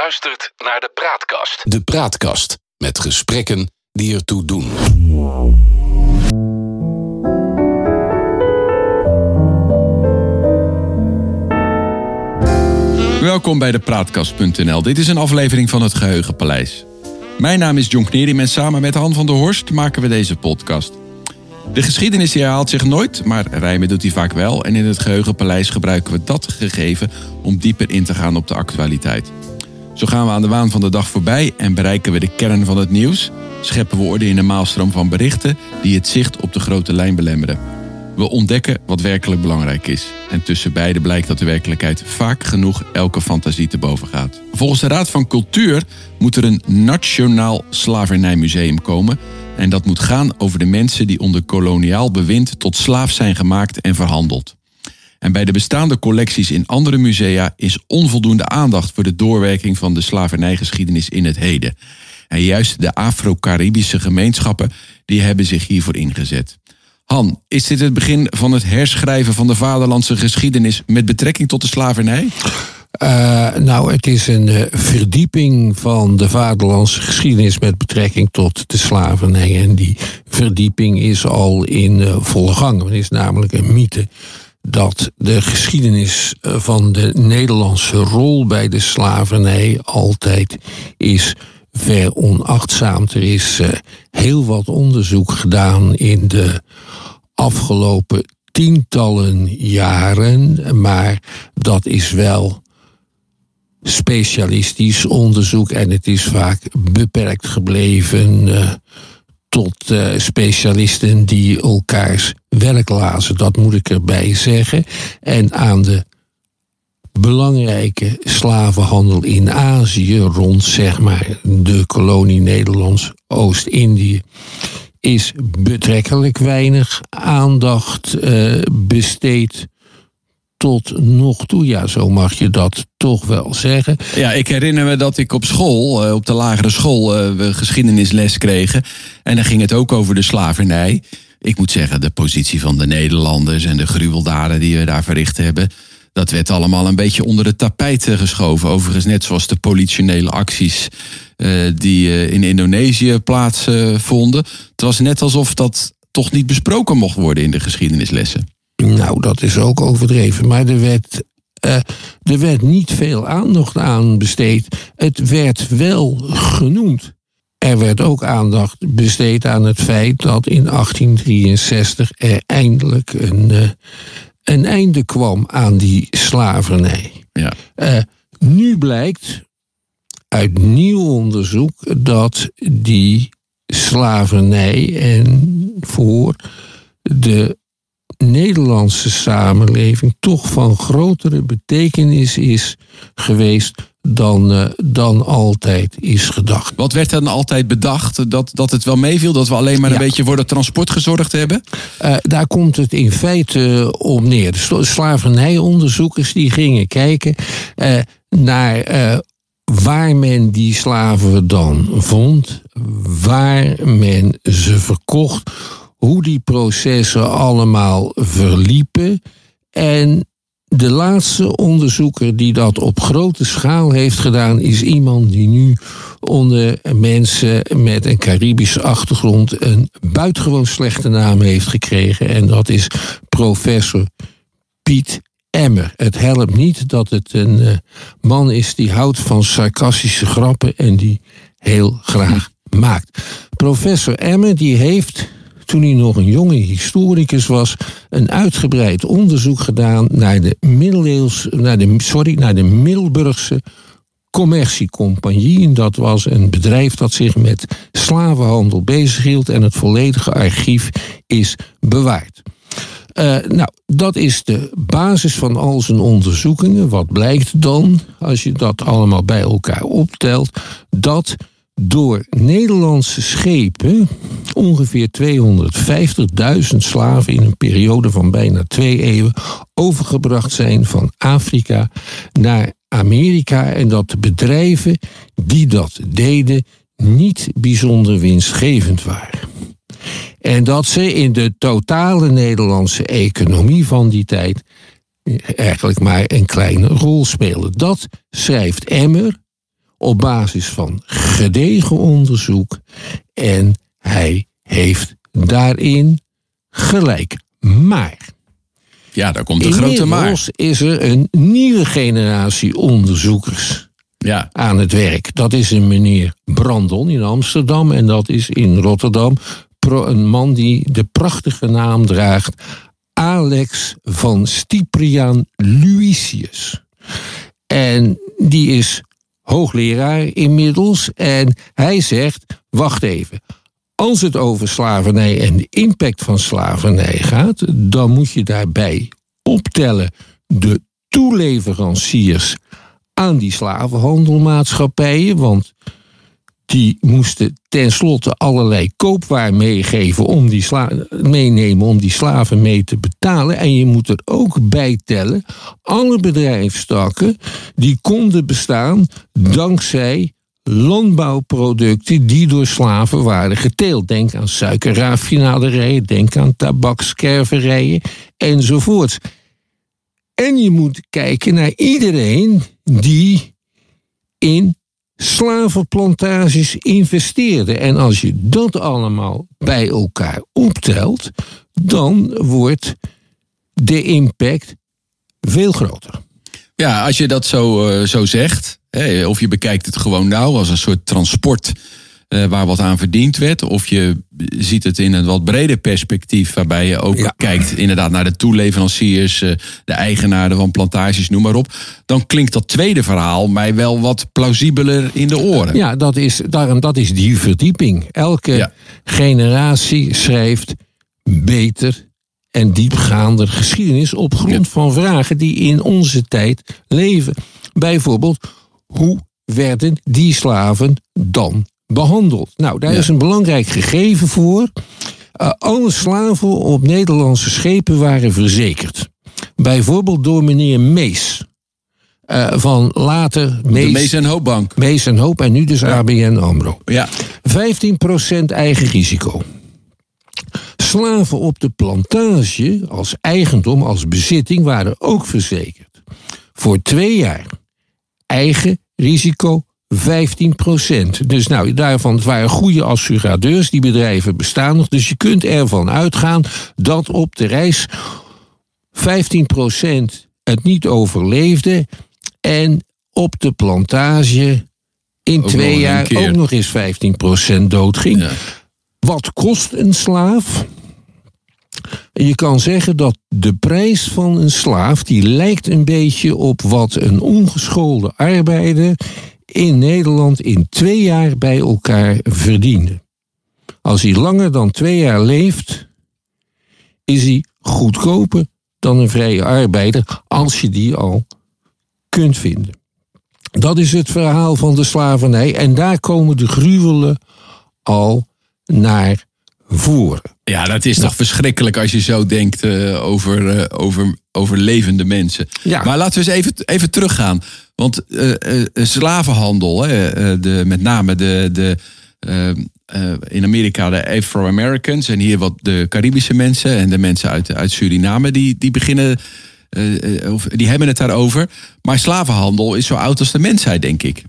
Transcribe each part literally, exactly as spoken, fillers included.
luistert naar de Praatkast. De Praatkast, met gesprekken die ertoe doen. Welkom bij de Praatkast punt n l. Dit is een aflevering van het Geheugenpaleis. Mijn naam is John Knerim en samen met Han van der Horst maken we deze podcast. De geschiedenis die herhaalt zich nooit, maar rijmen doet hij vaak wel. En in het Geheugenpaleis gebruiken we dat gegeven om dieper in te gaan op de actualiteit. Zo gaan we aan de waan van de dag voorbij en bereiken we de kern van het nieuws. Scheppen we orde in een maalstroom van berichten die het zicht op de grote lijn belemmeren. We ontdekken wat werkelijk belangrijk is. En tussen beiden blijkt dat de werkelijkheid vaak genoeg elke fantasie te boven gaat. Volgens de Raad van Cultuur moet er een Nationaal Slavernijmuseum komen. En dat moet gaan over de mensen die onder koloniaal bewind tot slaaf zijn gemaakt en verhandeld. En bij de bestaande collecties in andere musea is onvoldoende aandacht voor de doorwerking van de slavernijgeschiedenis in het heden. En juist de Afro-Caribische gemeenschappen die hebben zich hiervoor ingezet. Han, is dit het begin van het herschrijven van de vaderlandse geschiedenis met betrekking tot de slavernij? Uh, nou, het is een uh, verdieping van de vaderlandse geschiedenis met betrekking tot de slavernij. En die verdieping is al in uh, volle gang. Het is namelijk een mythe dat de geschiedenis uh, van de Nederlandse rol bij de slavernij altijd is veronachtzaamd. Er is uh, heel wat onderzoek gedaan in de afgelopen tientallen jaren, maar dat is wel specialistisch onderzoek en het is vaak beperkt gebleven uh, tot uh, specialisten die elkaars werk lazen. Dat moet ik erbij zeggen. En aan de belangrijke slavenhandel in Azië rond zeg maar de kolonie Nederlands-Oost-Indië is betrekkelijk weinig aandacht uh, besteed. Tot nog toe, ja, zo mag je dat toch wel zeggen. Ja, ik herinner me dat ik op school, op de lagere school, we geschiedenisles kregen. En dan ging het ook over de slavernij. Ik moet zeggen, de positie van de Nederlanders en de gruweldaden die we daar verricht hebben, dat werd allemaal een beetje onder het tapijt geschoven. Overigens, net zoals de politionele acties die in Indonesië plaatsvonden. Het was net alsof dat toch niet besproken mocht worden in de geschiedenislessen. Nou, dat is ook overdreven. Maar er werd, uh, er werd niet veel aandacht aan besteed. Het werd wel genoemd. Er werd ook aandacht besteed aan het feit dat in achttien drieënzestig er eindelijk een, uh, een einde kwam aan die slavernij. Ja. Uh, nu blijkt uit nieuw onderzoek dat die slavernij en voor de Nederlandse samenleving toch van grotere betekenis is geweest dan, uh, dan altijd is gedacht. Wat werd dan altijd bedacht? Dat, dat het wel meeviel? Dat we alleen maar een ja. beetje voor het transport gezorgd hebben? Uh, daar komt het in feite op neer. De slavernijonderzoekers die gingen kijken uh, naar uh, waar men die slaven dan vond, waar men ze verkocht, hoe die processen allemaal verliepen. En de laatste onderzoeker die dat op grote schaal heeft gedaan is iemand die nu onder mensen met een Caribische achtergrond een buitengewoon slechte naam heeft gekregen. En dat is professor Piet Emmer. Het helpt niet dat het een uh, man is die houdt van sarcastische grappen en die heel graag maakt. Professor Emmer die heeft, toen hij nog een jonge historicus was, een uitgebreid onderzoek gedaan naar de, naar de, sorry, naar de Middelburgse Commercie Compagnie. En dat was een bedrijf dat zich met slavenhandel bezighield en het volledige archief is bewaard. Uh, nou, dat is de basis van al zijn onderzoekingen. Wat blijkt dan, als je dat allemaal bij elkaar optelt, dat door Nederlandse schepen ongeveer tweehonderdvijftigduizend slaven in een periode van bijna twee eeuwen overgebracht zijn van Afrika naar Amerika. En dat de bedrijven die dat deden niet bijzonder winstgevend waren. En dat ze in de totale Nederlandse economie van die tijd eigenlijk maar een kleine rol spelen. Dat schrijft Emmer op basis van gedegen onderzoek. En hij heeft daarin gelijk. Maar... ja, daar komt een grote maar. Inmiddels is er een nieuwe generatie onderzoekers ja. aan het werk. Dat is een meneer Brandon in Amsterdam en dat is in Rotterdam. Een man die de prachtige naam draagt, Alex van Stiprian Luisius. En die is hoogleraar inmiddels en hij zegt, wacht even... als het over slavernij en de impact van slavernij gaat... dan moet je daarbij optellen de toeleveranciers aan die slavenhandelmaatschappijen... want die moesten tenslotte allerlei koopwaar meegeven om die sla- meenemen om die slaven mee te betalen. En je moet er ook bij tellen, alle bedrijfstakken die konden bestaan dankzij... landbouwproducten die door slaven waren geteeld. Denk aan suikerraffinaderijen, denk aan tabakskerverijen enzovoort. En je moet kijken naar iedereen die in slavenplantages investeerde. En als je dat allemaal bij elkaar optelt, dan wordt de impact veel groter. Ja, als je dat zo, uh, zo zegt... Hey, of je bekijkt het gewoon nou als een soort transport uh, waar wat aan verdiend werd. Of je ziet het in een wat breder perspectief waarbij je ook ja. kijkt inderdaad naar de toeleveranciers, uh, de eigenaren van plantages, noem maar op. Dan klinkt dat tweede verhaal mij wel wat plausibeler in de oren. Ja, dat is, daarom, dat is die verdieping. Elke ja. generatie schrijft beter en diepgaander geschiedenis op grond ja. van vragen die in onze tijd leven. Bijvoorbeeld... hoe werden die slaven dan behandeld? Nou, daar ja. is een belangrijk gegeven voor. Uh, alle slaven op Nederlandse schepen waren verzekerd. Bijvoorbeeld door meneer Mees. Uh, van later Mees... de Mees en Hoopbank. Mees en Hoop en nu dus ja. A B N AMRO. Ja. vijftien procent eigen risico. Slaven op de plantage als eigendom, als bezitting... waren ook verzekerd. Voor twee jaar... eigen risico vijftien procent. Dus nou, daarvan waren goede assuradeurs, die bedrijven bestaan nog. Dus je kunt ervan uitgaan dat op de reis vijftien procent het niet overleefde. En op de plantage in ook twee jaar keer. ook nog eens vijftien procent doodging. Ja. Wat kost een slaaf? Je kan zeggen dat de prijs van een slaaf... die lijkt een beetje op wat een ongeschoolde arbeider... in Nederland in twee jaar bij elkaar verdiende. Als hij langer dan twee jaar leeft... is hij goedkoper dan een vrije arbeider... als je die al kunt vinden. Dat is het verhaal van de slavernij. En daar komen de gruwelen al naar voren. Ja, dat is toch nou. verschrikkelijk als je zo denkt uh, over, uh, over, over levende mensen. Ja. Maar laten we eens even, even teruggaan. Want uh, uh, slavenhandel, hè, uh, de, met name de, de, uh, uh, in Amerika de Afro-Americans... en hier wat de Caribische mensen en de mensen uit, uit Suriname... die, die beginnen, uh, uh, of, die hebben het daarover. Maar slavenhandel is zo oud als de mensheid, denk ik.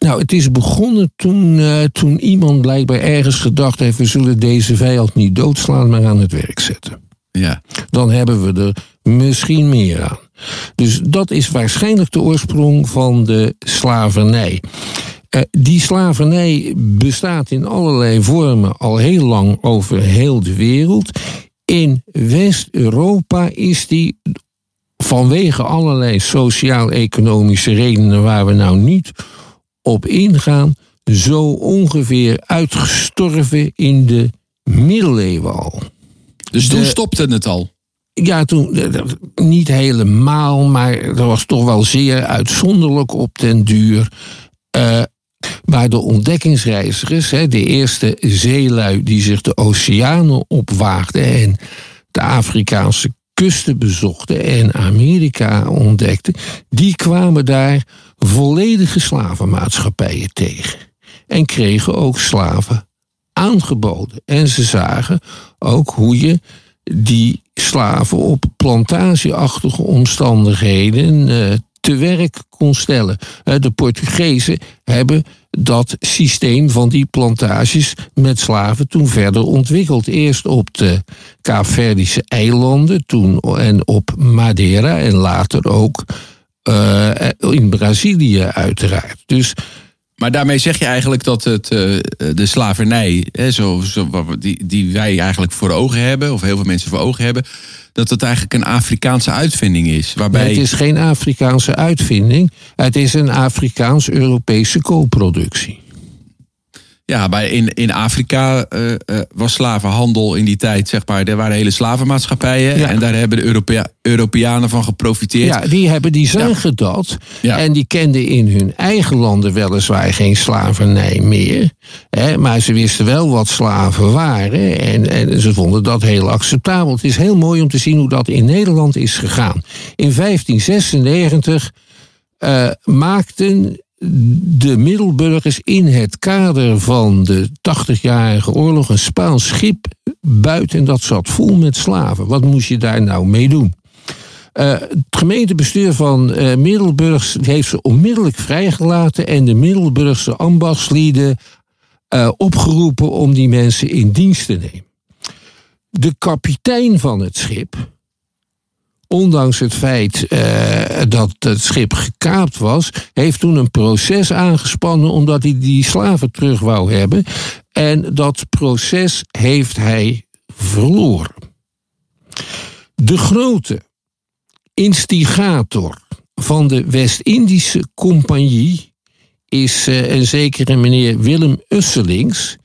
Nou, het is begonnen toen, uh, toen iemand blijkbaar ergens gedacht heeft... we zullen deze vijand niet doodslaan, maar aan het werk zetten. Ja. Dan hebben we er misschien meer aan. Dus dat is waarschijnlijk de oorsprong van de slavernij. Uh, die slavernij bestaat in allerlei vormen al heel lang over heel de wereld. In West-Europa is die... vanwege allerlei sociaal-economische redenen waar we nou niet... op ingaan, zo ongeveer uitgestorven in de middeleeuwen al. Dus toen de, stopte het al? Ja, toen niet helemaal, maar dat was toch wel zeer uitzonderlijk op den duur. Uh, maar de ontdekkingsreizigers, hè, de eerste zeelui die zich de oceanen opwaagden... en de Afrikaanse kusten bezochten en Amerika ontdekten... die kwamen daar... volledige slavenmaatschappijen tegen. En kregen ook slaven aangeboden. En ze zagen ook hoe je die slaven op plantageachtige omstandigheden... Uh, te werk kon stellen. De Portugezen hebben dat systeem van die plantages met slaven toen verder ontwikkeld. Eerst op de Kaapverdische eilanden toen en op Madeira en later ook uh, in Brazilië uiteraard. Dus... Maar daarmee zeg je eigenlijk dat het, de slavernij, hè, zo, zo, die, die wij eigenlijk voor ogen hebben, of heel veel mensen voor ogen hebben, dat het eigenlijk een Afrikaanse uitvinding is. Waarbij... Nee, het is geen Afrikaanse uitvinding, het is een Afrikaans-Europese co-productie. Ja, maar in, in Afrika uh, was slavenhandel in die tijd, zeg maar, er waren hele slavenmaatschappijen. Ja. En daar hebben de Europea- Europeanen van geprofiteerd. Ja, die hebben die zagen ja. dat. Ja. En die kenden in hun eigen landen weliswaar geen slavernij meer. Hè, maar ze wisten wel wat slaven waren. En, en ze vonden dat heel acceptabel. Het is heel mooi om te zien hoe dat in Nederland is gegaan. In vijftien zesennegentig uh, maakten... de Middelburgers in het kader van de tachtigjarige oorlog een Spaans schip buiten en dat zat vol met slaven. Wat moest je daar nou mee doen? Uh, het gemeentebestuur van uh, Middelburg heeft ze onmiddellijk vrijgelaten en de Middelburgse ambachtslieden uh, opgeroepen om die mensen in dienst te nemen. De kapitein van het schip... ondanks het feit uh, dat het schip gekaapt was... heeft toen een proces aangespannen omdat hij die slaven terug wou hebben. En dat proces heeft hij verloren. De grote instigator van de West-Indische Compagnie... is uh, een zekere meneer Willem Usselings...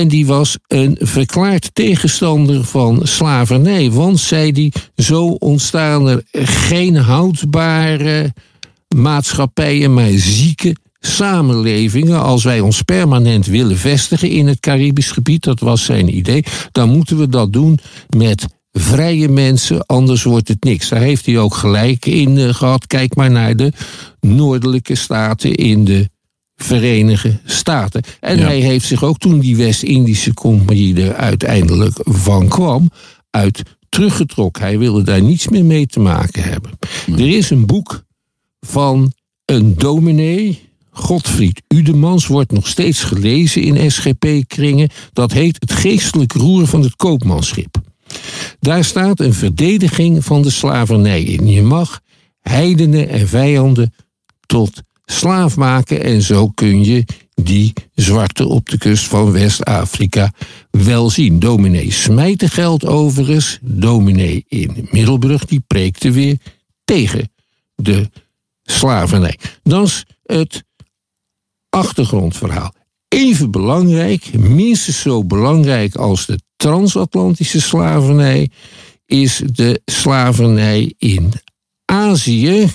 En die was een verklaard tegenstander van slavernij. Want, zei hij, zo ontstaan er geen houdbare maatschappijen... maar zieke samenlevingen. Als wij ons permanent willen vestigen in het Caribisch gebied... dat was zijn idee, dan moeten we dat doen met vrije mensen. Anders wordt het niks. Daar heeft hij ook gelijk in gehad. Kijk maar naar de noordelijke staten in de... Verenigde Staten. En ja. hij heeft zich ook toen die West-Indische Compagnie er uiteindelijk van kwam, uit teruggetrokken. Hij wilde daar niets meer mee te maken hebben. Nee. Er is een boek van een dominee, Godfried Udemans, wordt nog steeds gelezen in S G P-kringen. Dat heet Het Geestelijke Roeren van het Koopmanschip. Daar staat een verdediging van de slavernij in. Je mag heidenen en vijanden tot slaaf maken en zo kun je die zwarte op de kust van West-Afrika wel zien. Dominee Smijtengeld overigens, dominee in Middelburg, die preekte weer tegen de slavernij. Dat is het achtergrondverhaal. Even belangrijk, minstens zo belangrijk als de transatlantische slavernij, is de slavernij in Azië...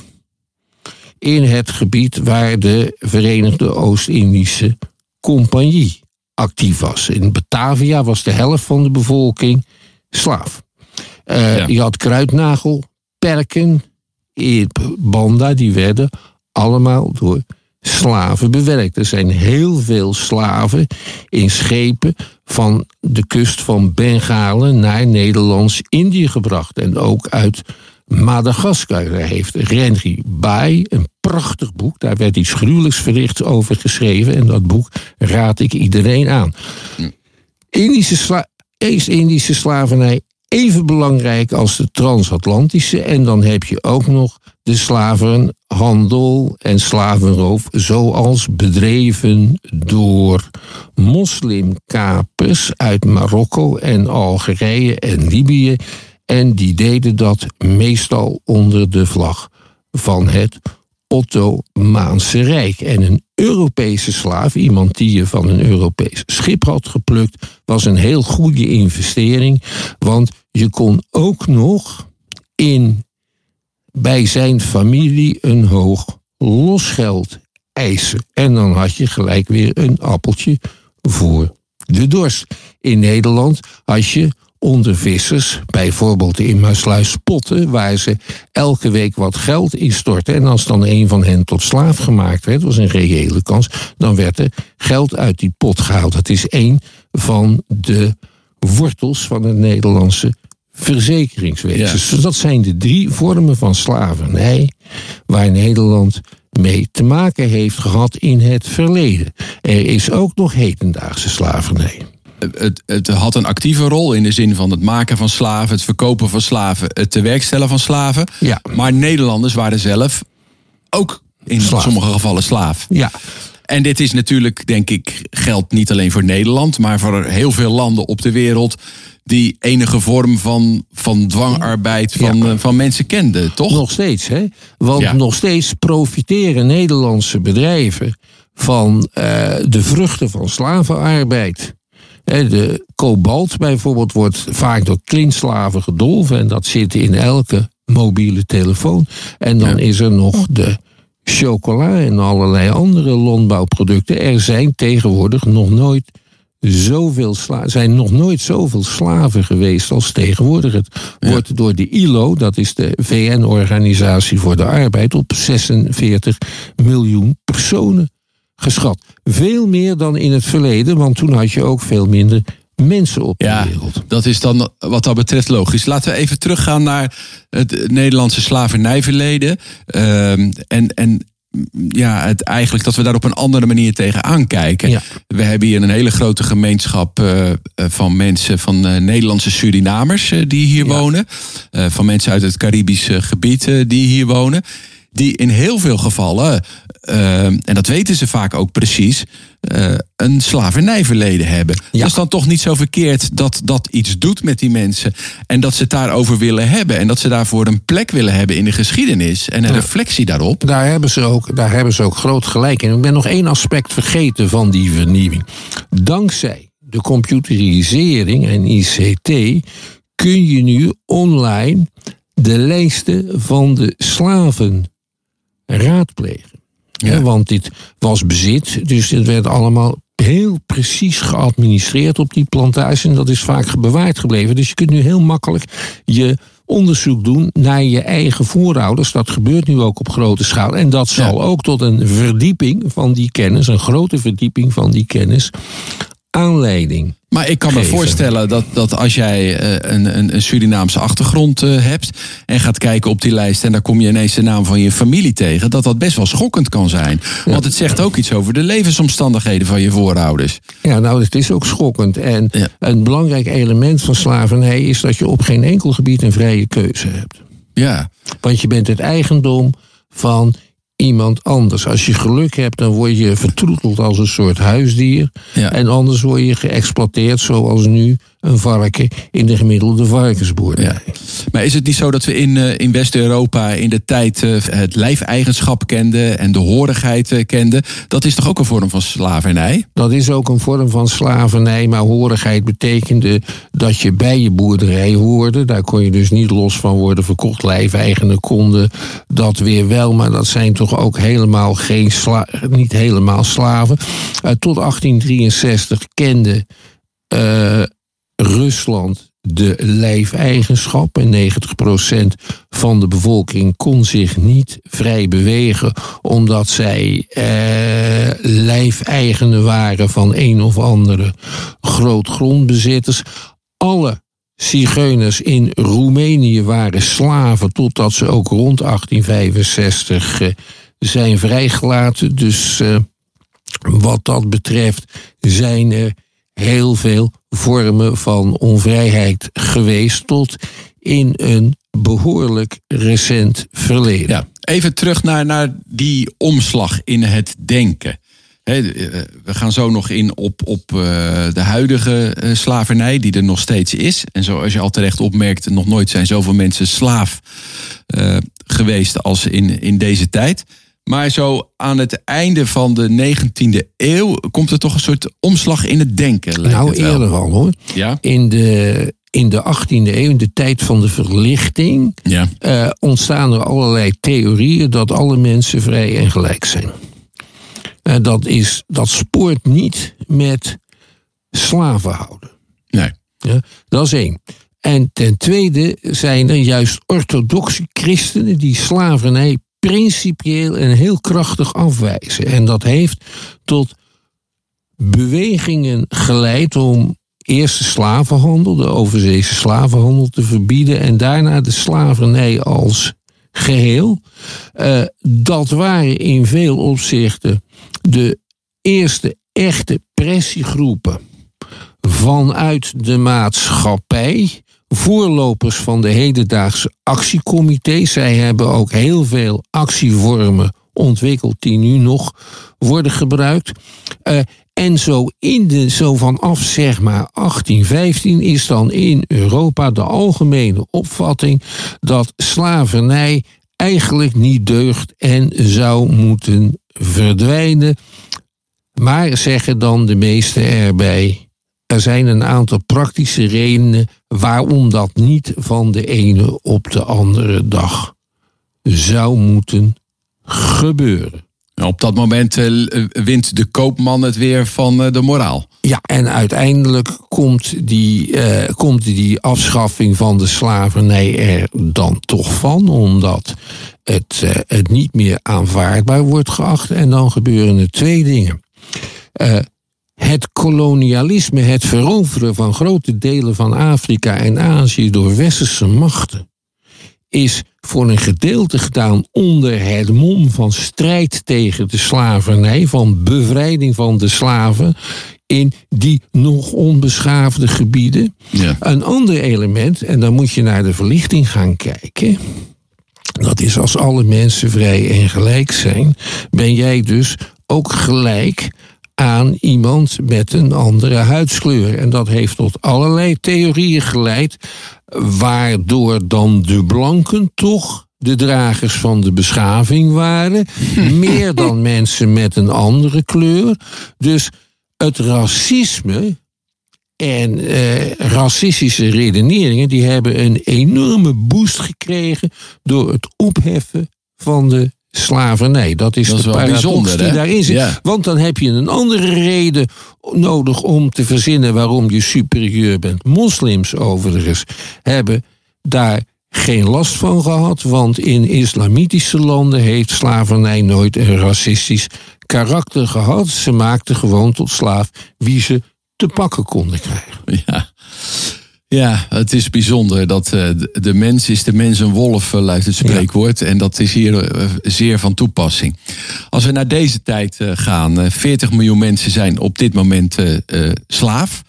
in het gebied waar de Verenigde Oost-Indische Compagnie actief was. In Batavia was de helft van de bevolking slaaf. Uh, ja. Je had kruidnagelperken in Banda, die werden allemaal door slaven bewerkt. Er zijn heel veel slaven in schepen van de kust van Bengalen naar Nederlands-Indië gebracht en ook uit Madagaskar. Daar heeft Renji Bay een prachtig boek. Daar werd iets gruwelijks verricht over geschreven. En dat boek raad ik iedereen aan. Indische sla- East-Indische slavernij even belangrijk als de transatlantische. En dan heb je ook nog de slavenhandel en slavenroof... zoals bedreven door moslimkapers uit Marokko en Algerije en Libië... En die deden dat meestal onder de vlag van het Ottomaanse Rijk. En een Europese slaaf, iemand die je van een Europees schip had geplukt... was een heel goede investering, want je kon ook nog in, bij zijn familie een hoog losgeld eisen. En dan had je gelijk weer een appeltje voor de dorst. In Nederland had je... onder vissers, bijvoorbeeld in Maasluis potten... waar ze elke week wat geld instorten. En als dan een van hen tot slaaf gemaakt werd... dat was een reële kans, dan werd er geld uit die pot gehaald. Dat is een van de wortels van het Nederlandse verzekeringswezens. Ja. Dus dat zijn de drie vormen van slavernij waar Nederland mee te maken heeft gehad in het verleden. Er is ook nog hedendaagse slavernij. Het, het had een actieve rol in de zin van het maken van slaven, het verkopen van slaven, het tewerkstellen van slaven. Ja. Maar Nederlanders waren zelf ook in slaaf. Sommige gevallen slaaf. Ja. En dit is natuurlijk, denk ik, geldt niet alleen voor Nederland, maar voor heel veel landen op de wereld die enige vorm van, van dwangarbeid van, ja. van mensen kenden, toch? Nog steeds, hè? Want ja. nog steeds profiteren Nederlandse bedrijven van uh, de vruchten van slavenarbeid. De kobalt bijvoorbeeld wordt vaak door klintslaven gedolven en dat zit in elke mobiele telefoon. En dan ja. is er nog de chocola en allerlei andere landbouwproducten. Er zijn tegenwoordig nog nooit zoveel sla- zijn nog nooit zoveel slaven geweest als tegenwoordig. Het ja. wordt door de I L O, dat is de V N-organisatie voor de arbeid, op zesenveertig miljoen personen geschat. Veel meer dan in het verleden, want toen had je ook veel minder mensen op ja, de wereld. Dat is dan wat dat betreft logisch. Laten we even teruggaan naar het Nederlandse slavernijverleden. Uh, en en ja, het eigenlijk dat we daar op een andere manier tegenaan kijken. Ja. We hebben hier een hele grote gemeenschap uh, van mensen, van uh, Nederlandse Surinamers uh, die hier ja. wonen. Uh, van mensen uit het Caribische gebied uh, die hier wonen. Die in heel veel gevallen, uh, en dat weten ze vaak ook precies, uh, een slavernijverleden hebben. Ja. Dat is dan toch niet zo verkeerd dat dat iets doet met die mensen. En dat ze het daarover willen hebben. En dat ze daarvoor een plek willen hebben in de geschiedenis. En een ja. reflectie daarop. Daar hebben ze ook, daar hebben ze ook groot gelijk in. Ik ben nog één aspect vergeten van die vernieuwing. Dankzij de computerisering en I C T kun je nu online de lijsten van de slaven raadplegen. Ja. He, want dit was bezit, dus het werd allemaal heel precies geadministreerd op die plantage en dat is vaak bewaard gebleven. Dus je kunt nu heel makkelijk je onderzoek doen naar je eigen voorouders. Dat gebeurt nu ook op grote schaal. En dat zal ja. ook tot een verdieping van die kennis, een grote verdieping van die kennis, aanleiding. Maar ik kan me geven. voorstellen dat, dat als jij een, een, een Surinaamse achtergrond hebt en gaat kijken op die lijst en daar kom je ineens de naam van je familie tegen, dat dat best wel schokkend kan zijn. Want het zegt ook iets over de levensomstandigheden van je voorouders. Ja, nou, het is ook schokkend. En ja. een belangrijk element van slavernij is dat je op geen enkel gebied een vrije keuze hebt. Ja. Want je bent het eigendom van iemand anders. Als je geluk hebt, dan word je vertroeteld als een soort huisdier. Ja. En anders word je geëxploiteerd, zoals nu een varken in de gemiddelde varkensboerderij. Ja. Maar is het niet zo dat we in, in West-Europa in de tijd het lijfeigenschap kenden en de horigheid kenden? Dat is toch ook een vorm van slavernij? Dat is ook een vorm van slavernij, maar horigheid betekende dat je bij je boerderij hoorde. Daar kon je dus niet los van worden verkocht. Lijfeigenen konden dat weer wel, maar dat zijn toch ook helemaal geen sla- niet helemaal slaven. Uh, tot achttien drieënzestig kende Uh, Rusland de lijfeigenschap en negentig procent van de bevolking kon zich niet vrij bewegen omdat zij eh, lijfeigenen waren van een of andere grootgrondbezitters. Alle zigeuners in Roemenië waren slaven totdat ze ook rond achttien vijfenzestig eh, zijn vrijgelaten. Dus eh, wat dat betreft zijn er heel veel vormen van onvrijheid geweest tot in een behoorlijk recent verleden. Ja, even terug naar, naar die omslag in het denken. He, we gaan zo nog in op, op de huidige slavernij die er nog steeds is. En zoals je al terecht opmerkt, nog nooit zijn zoveel mensen slaaf uh, geweest als in, in deze tijd. Maar zo aan het einde van de negentiende eeuw komt er toch een soort omslag in het denken. Nou, het eerder al hoor. Ja? In de, in de achttiende eeuw, in de tijd van de verlichting, ja. uh, ontstaan er allerlei theorieën dat alle mensen vrij en gelijk zijn. Uh, dat, is, dat spoort niet met slaven houden. Nee. Ja, dat is één. En ten tweede zijn er juist orthodoxe christenen die slavernij principieel en heel krachtig afwijzen. En dat heeft tot bewegingen geleid om eerst de slavenhandel, de overzeese slavenhandel te verbieden en daarna de slavernij als geheel. Uh, dat waren in veel opzichten de eerste echte pressiegroepen vanuit de maatschappij, voorlopers van de hedendaagse actiecomité's. Zij hebben ook heel veel actievormen ontwikkeld die nu nog worden gebruikt. Uh, en zo, in de, zo vanaf zeg maar achttien vijftien is dan in Europa de algemene opvatting dat slavernij eigenlijk niet deugt en zou moeten verdwijnen. Maar zeggen dan de meesten erbij, er zijn een aantal praktische redenen waarom dat niet van de ene op de andere dag zou moeten gebeuren. Op dat moment uh, wint de koopman het weer van uh, de moraal. Ja, en uiteindelijk komt die, uh, komt die afschaffing van de slavernij er dan toch van, omdat het, uh, het niet meer aanvaardbaar wordt geacht. En dan gebeuren er twee dingen. Uh, het kolonialisme, het veroveren van grote delen van Afrika en Azië door westerse machten, is voor een gedeelte gedaan onder het mom van strijd tegen de slavernij, van bevrijding van de slaven in die nog onbeschaafde gebieden. Ja. Een ander element, en dan moet je naar de verlichting gaan kijken, dat is als alle mensen vrij en gelijk zijn, ben jij dus ook gelijk aan iemand met een andere huidskleur. En dat heeft tot allerlei theorieën geleid, waardoor dan de blanken toch de dragers van de beschaving waren, meer dan mensen met een andere kleur. Dus het racisme en eh, racistische redeneringen, die hebben een enorme boost gekregen door het opheffen van de slavernij. Dat is, dat is de paradox die daarin zit. Ja. Want dan heb je een andere reden nodig om te verzinnen waarom je superieur bent. Moslims overigens hebben daar geen last van gehad, want in islamitische landen heeft slavernij nooit een racistisch karakter gehad. Ze maakten gewoon tot slaaf wie ze te pakken konden krijgen. Ja. Ja, het is bijzonder dat uh, de mens is de mens een wolf, uh, luidt het spreekwoord. Ja. En dat is hier uh, zeer van toepassing. Als we naar deze tijd uh, gaan, uh, veertig miljoen mensen zijn op dit moment uh, uh, slaaf.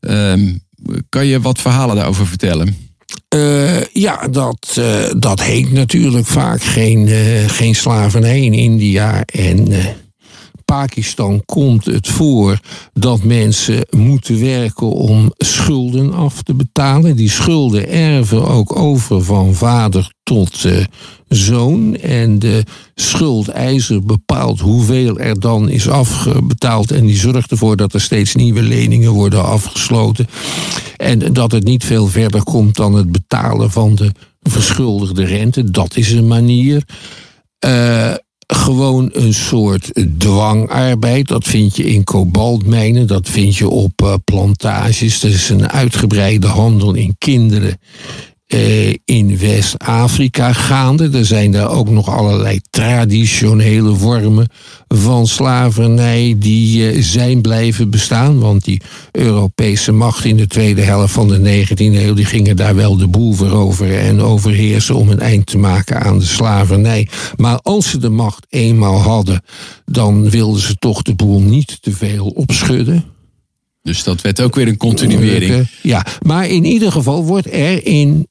Uh, kan je wat verhalen daarover vertellen? Uh, ja, dat, uh, dat heet natuurlijk vaak geen, uh, geen slavernij in India en Uh... Pakistan komt het voor dat mensen moeten werken om schulden af te betalen. Die schulden erven ook over van vader tot uh, zoon. En de schuldeiser bepaalt hoeveel er dan is afbetaald. En die zorgt ervoor dat er steeds nieuwe leningen worden afgesloten. En dat het niet veel verder komt dan het betalen van de verschuldigde rente. Dat is een manier. Uh, Gewoon een soort dwangarbeid. Dat vind je in kobaltmijnen, dat vind je op uh, plantages. Er is een uitgebreide handel in kinderen uh, in West-Afrika gaande. Er zijn daar ook nog allerlei traditionele vormen van slavernij die uh, zijn blijven bestaan. Want die Europese macht in de tweede helft van de negentiende eeuw... die gingen daar wel de boel veroveren en overheersen om een eind te maken aan de slavernij. Maar als ze de macht eenmaal hadden, dan wilden ze toch de boel niet te veel opschudden. Dus dat werd ook weer een continuering. Ja, maar in ieder geval wordt er in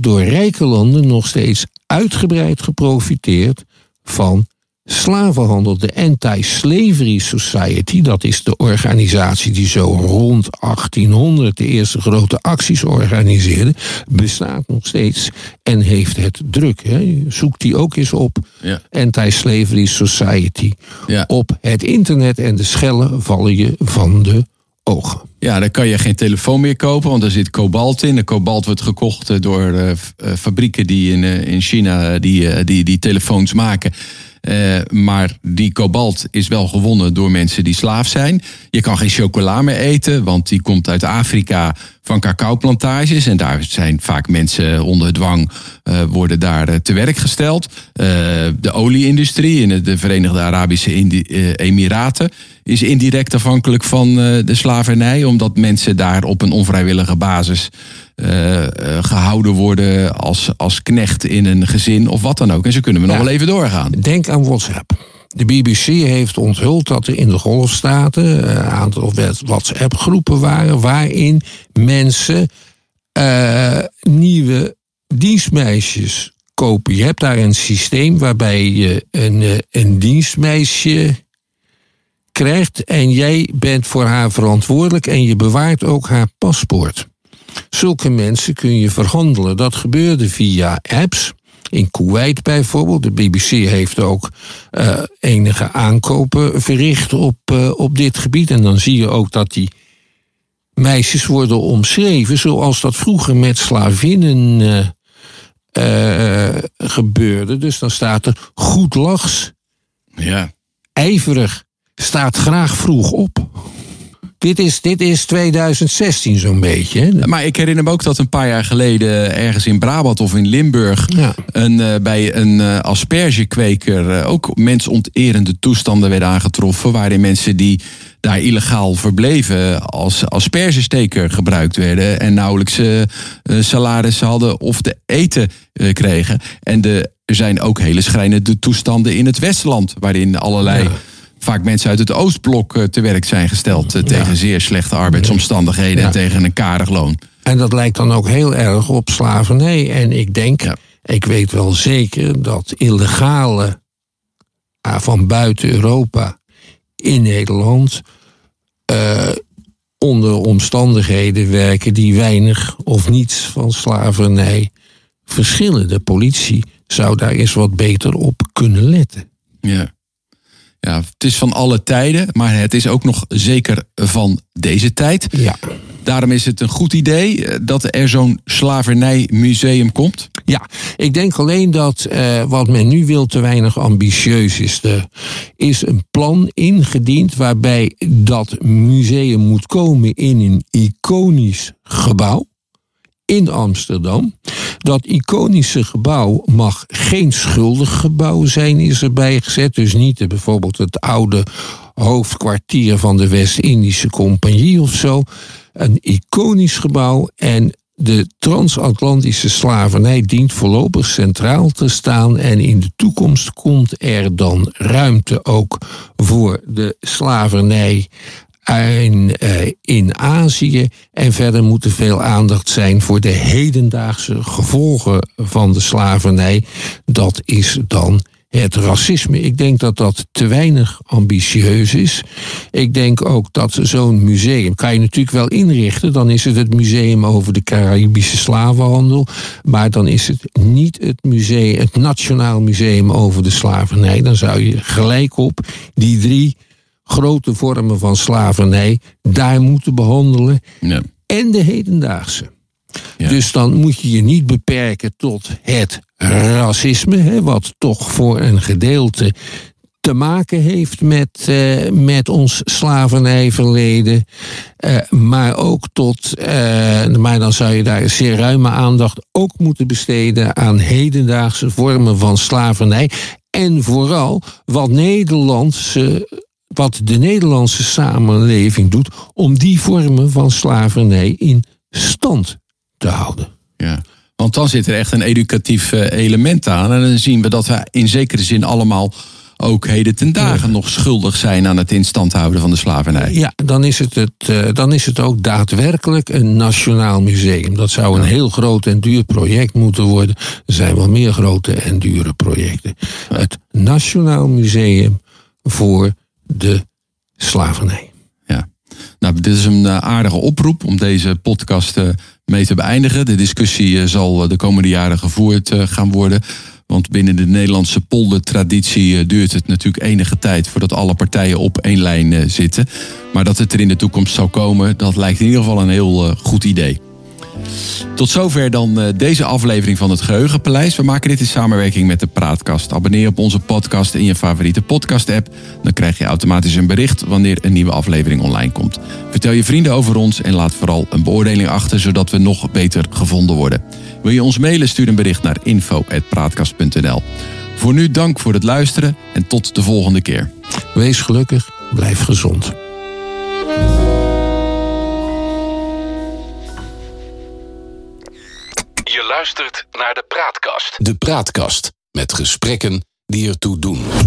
door rijke landen nog steeds uitgebreid geprofiteerd van slavenhandel. De Anti-Slavery Society, dat is de organisatie die zo rond achttienhonderd de eerste grote acties organiseerde, bestaat nog steeds en heeft het druk. Hè. Zoek die ook eens op, ja. Anti-Slavery Society. Ja. Op het internet en de schellen vallen je van de ogen. Ja, dan kan je geen telefoon meer kopen, want er zit kobalt in. De kobalt wordt gekocht door uh, fabrieken die in, uh, in China die, uh, die, die telefoons maken. Uh, maar die kobalt is wel gewonnen door mensen die slaaf zijn. Je kan geen chocola meer eten, want die komt uit Afrika van cacaoplantages. En daar zijn vaak mensen onder dwang uh, worden daar uh, te werk gesteld. Uh, de olieindustrie in de Verenigde Arabische Indi- uh, Emiraten is indirect afhankelijk van uh, de slavernij. Omdat mensen daar op een onvrijwillige basis uh, uh, gehouden worden als, als knecht in een gezin of wat dan ook. En zo kunnen we ja, nog wel even doorgaan. Denk aan WhatsApp. De B B C heeft onthuld dat er in de Golfstaten een aantal WhatsApp-groepen waren waarin mensen uh, nieuwe dienstmeisjes kopen. Je hebt daar een systeem waarbij je een, een dienstmeisje krijgt en jij bent voor haar verantwoordelijk en je bewaart ook haar paspoort. Zulke mensen kun je verhandelen. Dat gebeurde via apps. In Kuwait bijvoorbeeld. De B B C heeft ook uh, enige aankopen verricht op, uh, op dit gebied. En dan zie je ook dat die meisjes worden omschreven zoals dat vroeger met slavinnen uh, uh, gebeurde. Dus dan staat er goed lachs, ja, ijverig, staat graag vroeg op. Dit is, dit is tweeduizend zestien zo'n beetje. Hè? Maar ik herinner me ook dat een paar jaar geleden ergens in Brabant of in Limburg ja. een, uh, bij een uh, aspergekweker uh, ook mensonterende toestanden werden aangetroffen, waarin mensen die daar illegaal verbleven als aspergesteker gebruikt werden en nauwelijks uh, salarissen hadden of te eten uh, kregen. En de, er zijn ook hele schrijnende toestanden in het Westland, waarin allerlei... Ja. Vaak mensen uit het Oostblok te werk zijn gesteld ja. tegen zeer slechte arbeidsomstandigheden ja. en tegen een karig loon. En dat lijkt dan ook heel erg op slavernij. En ik denk, ja. ik weet wel zeker dat illegale van buiten Europa in Nederland uh, onder omstandigheden werken die weinig of niets van slavernij verschillen. De politie zou daar eens wat beter op kunnen letten. Ja. Ja, het is van alle tijden, maar het is ook nog zeker van deze tijd. Ja. Daarom is het een goed idee dat er zo'n slavernijmuseum komt. Ja, ik denk alleen dat eh, wat men nu wil te weinig ambitieus is. Er is een plan ingediend waarbij dat museum moet komen in een iconisch gebouw in Amsterdam. Dat iconische gebouw mag geen schuldig gebouw zijn, is erbij gezet. Dus niet bijvoorbeeld het oude hoofdkwartier van de West-Indische Compagnie of zo. Een iconisch gebouw en de transatlantische slavernij dient voorlopig centraal te staan. En in de toekomst komt er dan ruimte ook voor de slavernij En, uh, in Azië. En verder moet er veel aandacht zijn voor de hedendaagse gevolgen van de slavernij. Dat is dan het racisme. Ik denk dat dat te weinig ambitieus is. Ik denk ook dat zo'n museum, kan je natuurlijk wel inrichten, dan is het het museum over de Caribische slavenhandel, maar dan is het niet het museum, het Nationaal Museum over de slavernij. Dan zou je gelijk op die drie grote vormen van slavernij daar moeten behandelen. Ja. En de hedendaagse. Ja. Dus dan moet je je niet beperken tot het racisme. Hè, wat toch voor een gedeelte te maken heeft met, uh, met ons slavernijverleden. Uh, maar ook tot. Uh, maar dan zou je daar zeer ruime aandacht ook moeten besteden aan hedendaagse vormen van slavernij. En vooral wat Nederlandse. Wat de Nederlandse samenleving doet om die vormen van slavernij in stand te houden. Ja, want dan zit er echt een educatief element aan. En dan zien we dat we in zekere zin allemaal ook heden ten dagen nog schuldig zijn aan het in stand houden van de slavernij. Ja, dan is het, het, dan is het ook daadwerkelijk een nationaal museum. Dat zou een heel groot en duur project moeten worden. Er zijn wel meer grote en dure projecten. Het Nationaal Museum voor de slavernij. Ja, nou, dit is een uh, aardige oproep om deze podcast uh, mee te beëindigen. De discussie uh, zal uh, de komende jaren gevoerd uh, gaan worden. Want binnen de Nederlandse poldertraditie uh, duurt het natuurlijk enige tijd voordat alle partijen op één lijn uh, zitten. Maar dat het er in de toekomst zal komen, dat lijkt in ieder geval een heel uh, goed idee. Tot zover dan deze aflevering van het Geheugenpaleis. We maken dit in samenwerking met de Praatkast. Abonneer je op onze podcast in je favoriete podcast-app. Dan krijg je automatisch een bericht wanneer een nieuwe aflevering online komt. Vertel je vrienden over ons en laat vooral een beoordeling achter, zodat we nog beter gevonden worden. Wil je ons mailen? Stuur een bericht naar info at praatkast punt n l. Voor nu dank voor het luisteren en tot de volgende keer. Wees gelukkig, blijf gezond. Je luistert naar de Praatkast. De Praatkast, met gesprekken die ertoe doen.